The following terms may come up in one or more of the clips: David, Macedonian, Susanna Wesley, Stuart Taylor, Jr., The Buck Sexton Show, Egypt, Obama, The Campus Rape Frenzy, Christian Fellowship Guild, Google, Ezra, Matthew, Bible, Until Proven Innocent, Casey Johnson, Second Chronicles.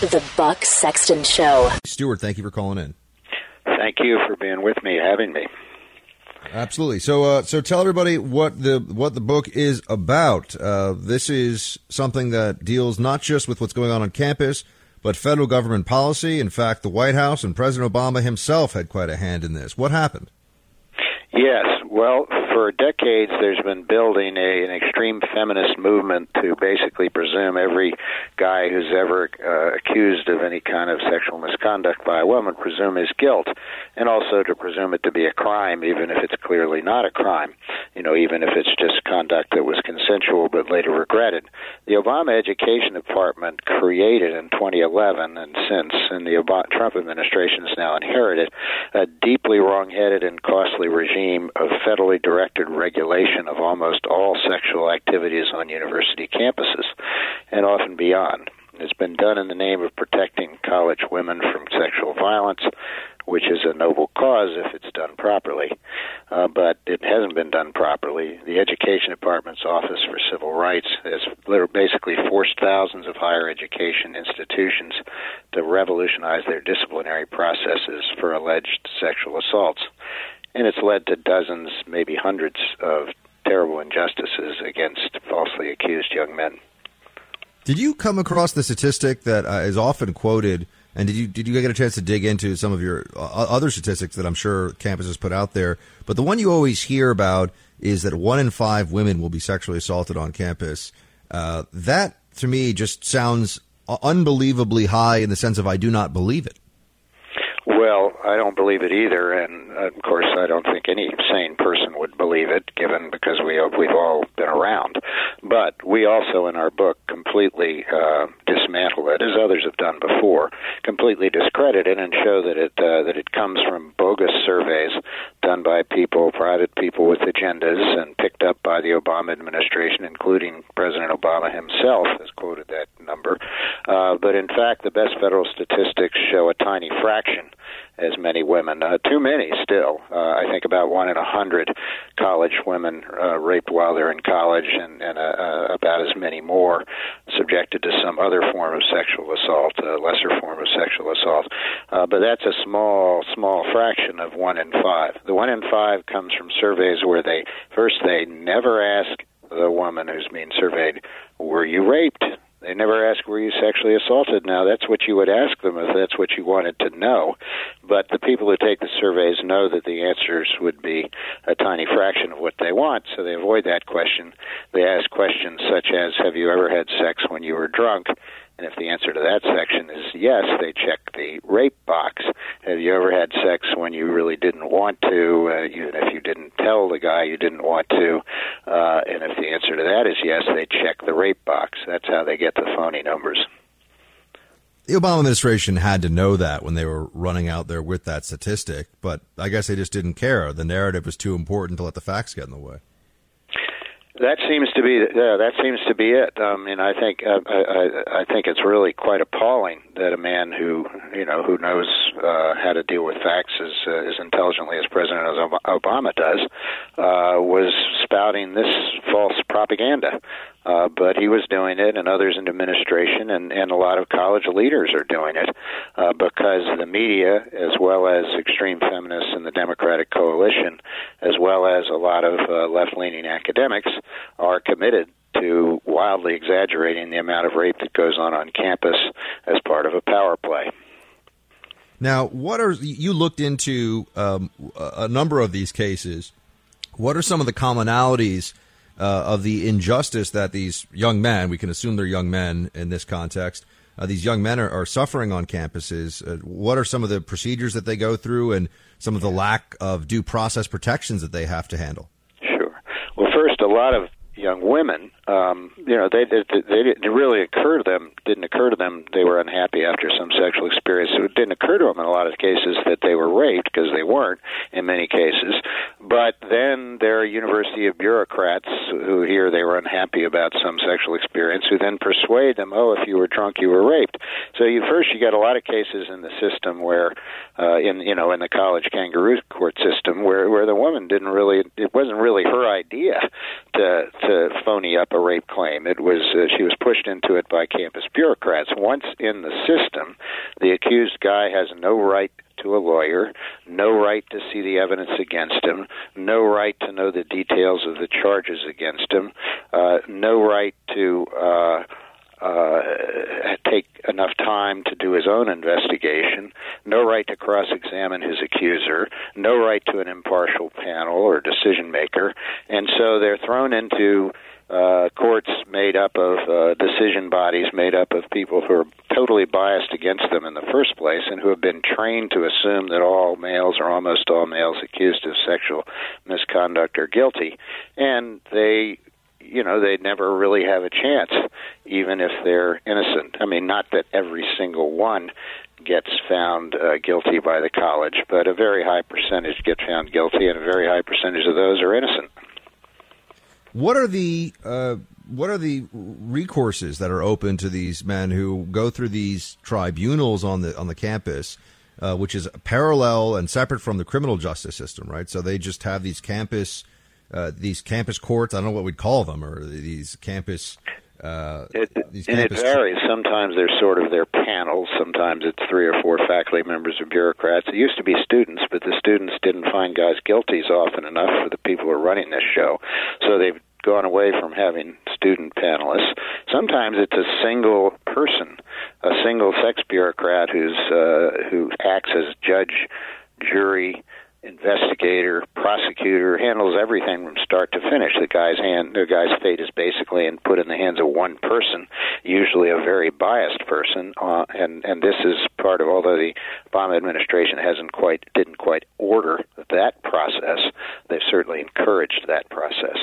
The Buck Sexton Show. Stuart, thank you for calling in. Thank you for being with me, having me. Absolutely. So tell everybody what the book is about. This is something that deals not just with what's going on campus, but federal government policy. In fact, the White House and President Obama himself had quite a hand in this. What happened? Yes. Well, for decades, there's been building an extreme feminist movement to basically presume every guy who's ever accused of any kind of sexual misconduct by a woman, presume his guilt, and also to presume it to be a crime, even if it's clearly not a crime, even if it's just conduct that was consensual but later regretted. The Obama Education Department created in 2011, and since in the Trump administration has now inherited, a deeply wrong-headed and costly regime of federally directed regulation of almost all sexual activities on university campuses and often beyond. It's been done in the name of protecting college women from sexual violence, which is a noble cause if it's done properly, but it hasn't been done properly. The Education Department's Office for Civil Rights has basically forced thousands of higher education institutions to revolutionize their disciplinary processes for alleged sexual assaults. And it's led to dozens, maybe hundreds of terrible injustices against falsely accused young men. Did you come across the statistic that is often quoted, and did you get a chance to dig into some of your other statistics that I'm sure campuses put out there, but the one you always hear about is that 1 in 5 women will be sexually assaulted on campus. That, to me, just sounds unbelievably high in the sense of I do not believe it. Well, I don't believe it either, and of course I don't think any sane person would believe it, given because we've all been around. But we also, in our book, completely dismantle it, as others have done before, completely discredit it and show that it comes from bogus surveys done by people, private people with agendas, and picked up by the Obama administration, including President Obama himself has quoted that number. But in fact, the best federal statistics show a tiny fraction as many women, too many still. I think about 1 in 100 college women raped while they're in college, and about as many more subjected to some other form of sexual assault, a lesser form of sexual assault. But that's a small fraction of 1 in 5. The 1 in 5 comes from surveys where they never ask the woman who's being surveyed, "Were you raped?" They never ask, "Were you sexually assaulted?" Now, that's what you would ask them if that's what you wanted to know. But the people who take the surveys know that the answers would be a tiny fraction of what they want, so they avoid that question. They ask questions such as, "Have you ever had sex when you were drunk?" And if the answer to that section is yes, they check the rape box. Have you ever had sex when you really didn't want to, even if you didn't tell the guy you didn't want to? And if the answer to that is yes, they check the rape box. That's how they get the phony numbers. The Obama administration had to know that when they were running out there with that statistic, but I guess they just didn't care. The narrative was too important to let the facts get in the way. That seems to be it. I mean, I think it's really quite appalling that a man who knows how to deal with facts as intelligently as President Obama does was spouting this false propaganda. But he was doing it, and others in administration and a lot of college leaders are doing it because the media, as well as extreme feminists in the Democratic coalition, as well as a lot of left-leaning academics, are committed to wildly exaggerating the amount of rape that goes on campus as part of a power play. Now, you looked into a number of these cases. What are some of the commonalities of the injustice that these young men, we can assume they're young men in this context, these young men are suffering on campuses? What are some of the procedures that they go through and some of the lack of due process protections that they have to handle? Sure. Well, first, a lot of young women you know, it didn't occur to them they were unhappy after some sexual experience. It didn't occur to them in a lot of cases that they were raped, because they weren't in many cases. But then there are University of bureaucrats who hear they were unhappy about some sexual experience, who then persuade them, oh, if you were drunk, you were raped. So you got a lot of cases in the system where, in the college kangaroo court system, where the woman it wasn't really her idea to phony up a rape claim. It was she was pushed into it by campus bureaucrats. Once in the system, the accused guy has no right to a lawyer, no right to see the evidence against him, no right to know the details of the charges against him, no right to take enough time to do his own investigation, no right to cross-examine his accuser, no right to an impartial panel or decision maker, and so they're thrown into courts made up of decision bodies made up of people who are totally biased against them in the first place, and who have been trained to assume that all males or almost all males accused of sexual misconduct are guilty, and they never really have a chance, even if they're innocent. I mean, not that every single one gets found guilty by the college, but a very high percentage get found guilty, and a very high percentage of those are innocent. What are the recourses that are open to these men who go through these tribunals on the campus, which is parallel and separate from the criminal justice system, right? So they just have these campus courts. I don't know what we'd call them, or these campus. It varies. Sometimes they're panels. Sometimes it's 3 or 4 faculty members or bureaucrats. It used to be students, but the students didn't find guys guilty often enough for the people who are running this show, so they've gone away from having student panelists. Sometimes it's a single person, a single sex bureaucrat who acts as judge, jury, investigator, prosecutor, handles everything from start to finish. The guy's fate is basically put in the hands of one person, usually a very biased person, and this is part of, although the Obama administration didn't quite order that process, they've certainly encouraged that process.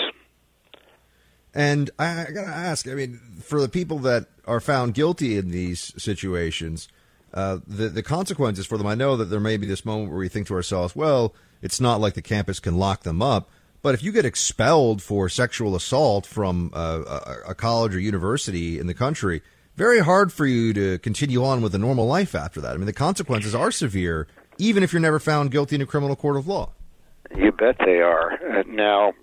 And I gotta ask, I mean, for the people that are found guilty in these situations, the consequences for them, I know that there may be this moment where we think to ourselves, well, it's not like the campus can lock them up, but if you get expelled for sexual assault from a college or university in the country, very hard for you to continue on with a normal life after that. I mean, the consequences are severe, even if you're never found guilty in a criminal court of law. You bet they are. Now,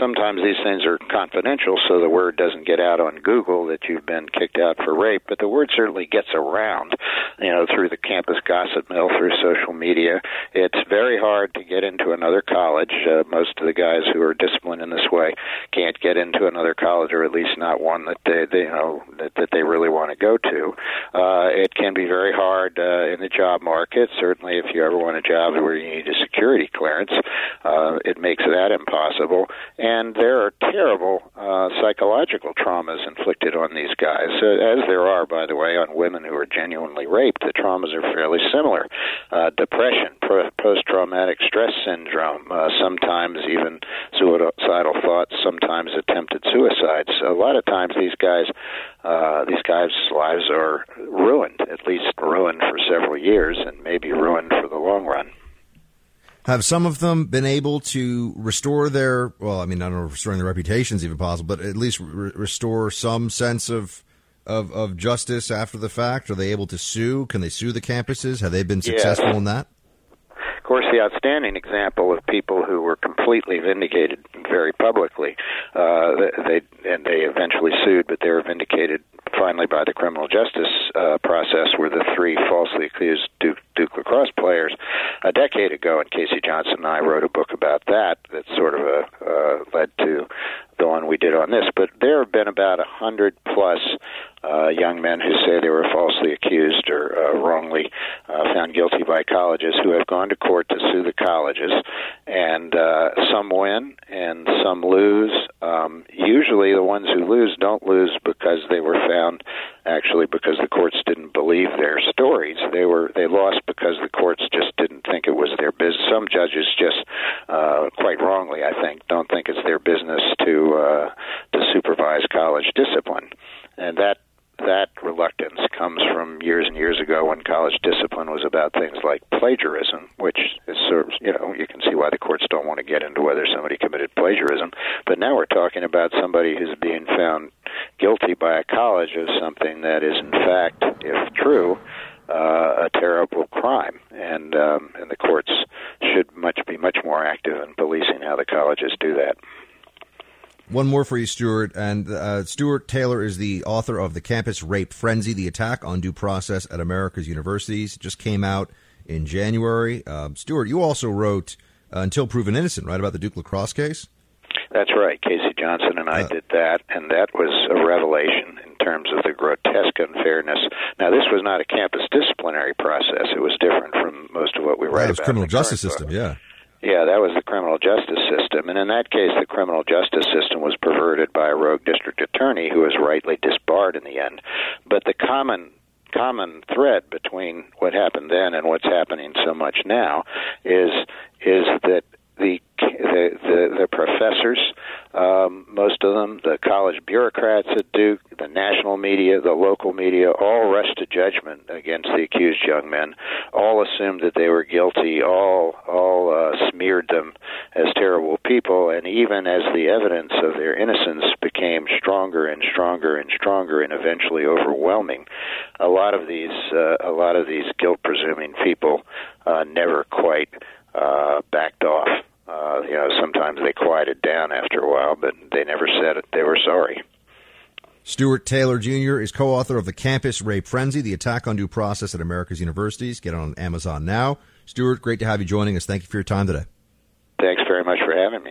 sometimes these things are confidential, so the word doesn't get out on Google that you've been kicked out for rape, but the word certainly gets around, through the campus gossip mill, through social media. It's very hard to get into another college. Most of the guys who are disciplined in this way can't get into another college, or at least not one that they really want to go to. It can be very hard in the job market, certainly if you ever want a job where you need a security clearance. It makes that impossible. And there are terrible psychological traumas inflicted on these guys, as there are, by the way, on women who are genuinely raped. The traumas are fairly similar. Depression, post-traumatic stress syndrome, sometimes even suicidal thoughts, sometimes attempted suicides. A lot of times these guys' lives are ruined, at least ruined for several years, and maybe ruined for the long run. Have some of them been able to restore their, well, I mean, I don't know if restoring their reputation is even possible, but at least restore some sense of justice after the fact? Are they able to sue? Can they sue the campuses? Have they been successful in that? Of course, the outstanding example of people who were completely vindicated very publicly, they eventually sued, but they were vindicated finally by the criminal justice process, were the 3 falsely accused Duke lacrosse players a decade ago, and Casey Johnson and I wrote a book about that sort of led to the one we did on this. But there have been about 100-plus young men who say they were falsely accused or wrongly found guilty by colleges, who have gone to court to sue the colleges, and some win and some lose. Usually the ones who lose don't lose because they were found, actually because the courts didn't believe their stories. They lost because the courts just didn't think it was their business. Some judges just, quite wrongly, I think, don't think it's their business to supervise organized college discipline, and that reluctance comes from years and years ago when college discipline was about things like plagiarism, which is sort of, you can see why the courts don't want to get into whether somebody committed plagiarism. But now we're talking about somebody who's being found guilty by a college of something that is, in fact, if true, a terrible crime. And the courts should be much more active in policing how the colleges do that. One more for you, Stuart. And Stuart Taylor is the author of The Campus Rape Frenzy, The Attack on Due Process at America's Universities. It just came out in January. Stuart, you also wrote Until Proven Innocent, right, about the Duke lacrosse case? That's right. Casey Johnson and I did that, and that was a revelation in terms of the grotesque unfairness. Now, this was not a campus disciplinary process. It was different from most of what we write about. It was criminal justice system, yeah. Yeah, that was the criminal justice system. And in that case, the criminal justice system was perverted by a rogue district attorney who was rightly disbarred in the end. But the common thread between what happened then and what's happening so much now is that the professors, most of them, the college bureaucrats at Duke, the national media, the local media, all rushed to judgment against the accused young men, all assumed that they were guilty, all smeared them as terrible people, and even as the evidence of their innocence became stronger and stronger and stronger and eventually overwhelming, a lot of these guilt-presuming people never quite backed off. Sometimes they quieted down after a while, but they never said it. They were sorry. Stuart Taylor, Jr. is co-author of The Campus Rape Frenzy, The Attack on Due Process at America's Universities. Get it on Amazon now. Stuart, great to have you joining us. Thank you for your time today. Thanks very much for having me.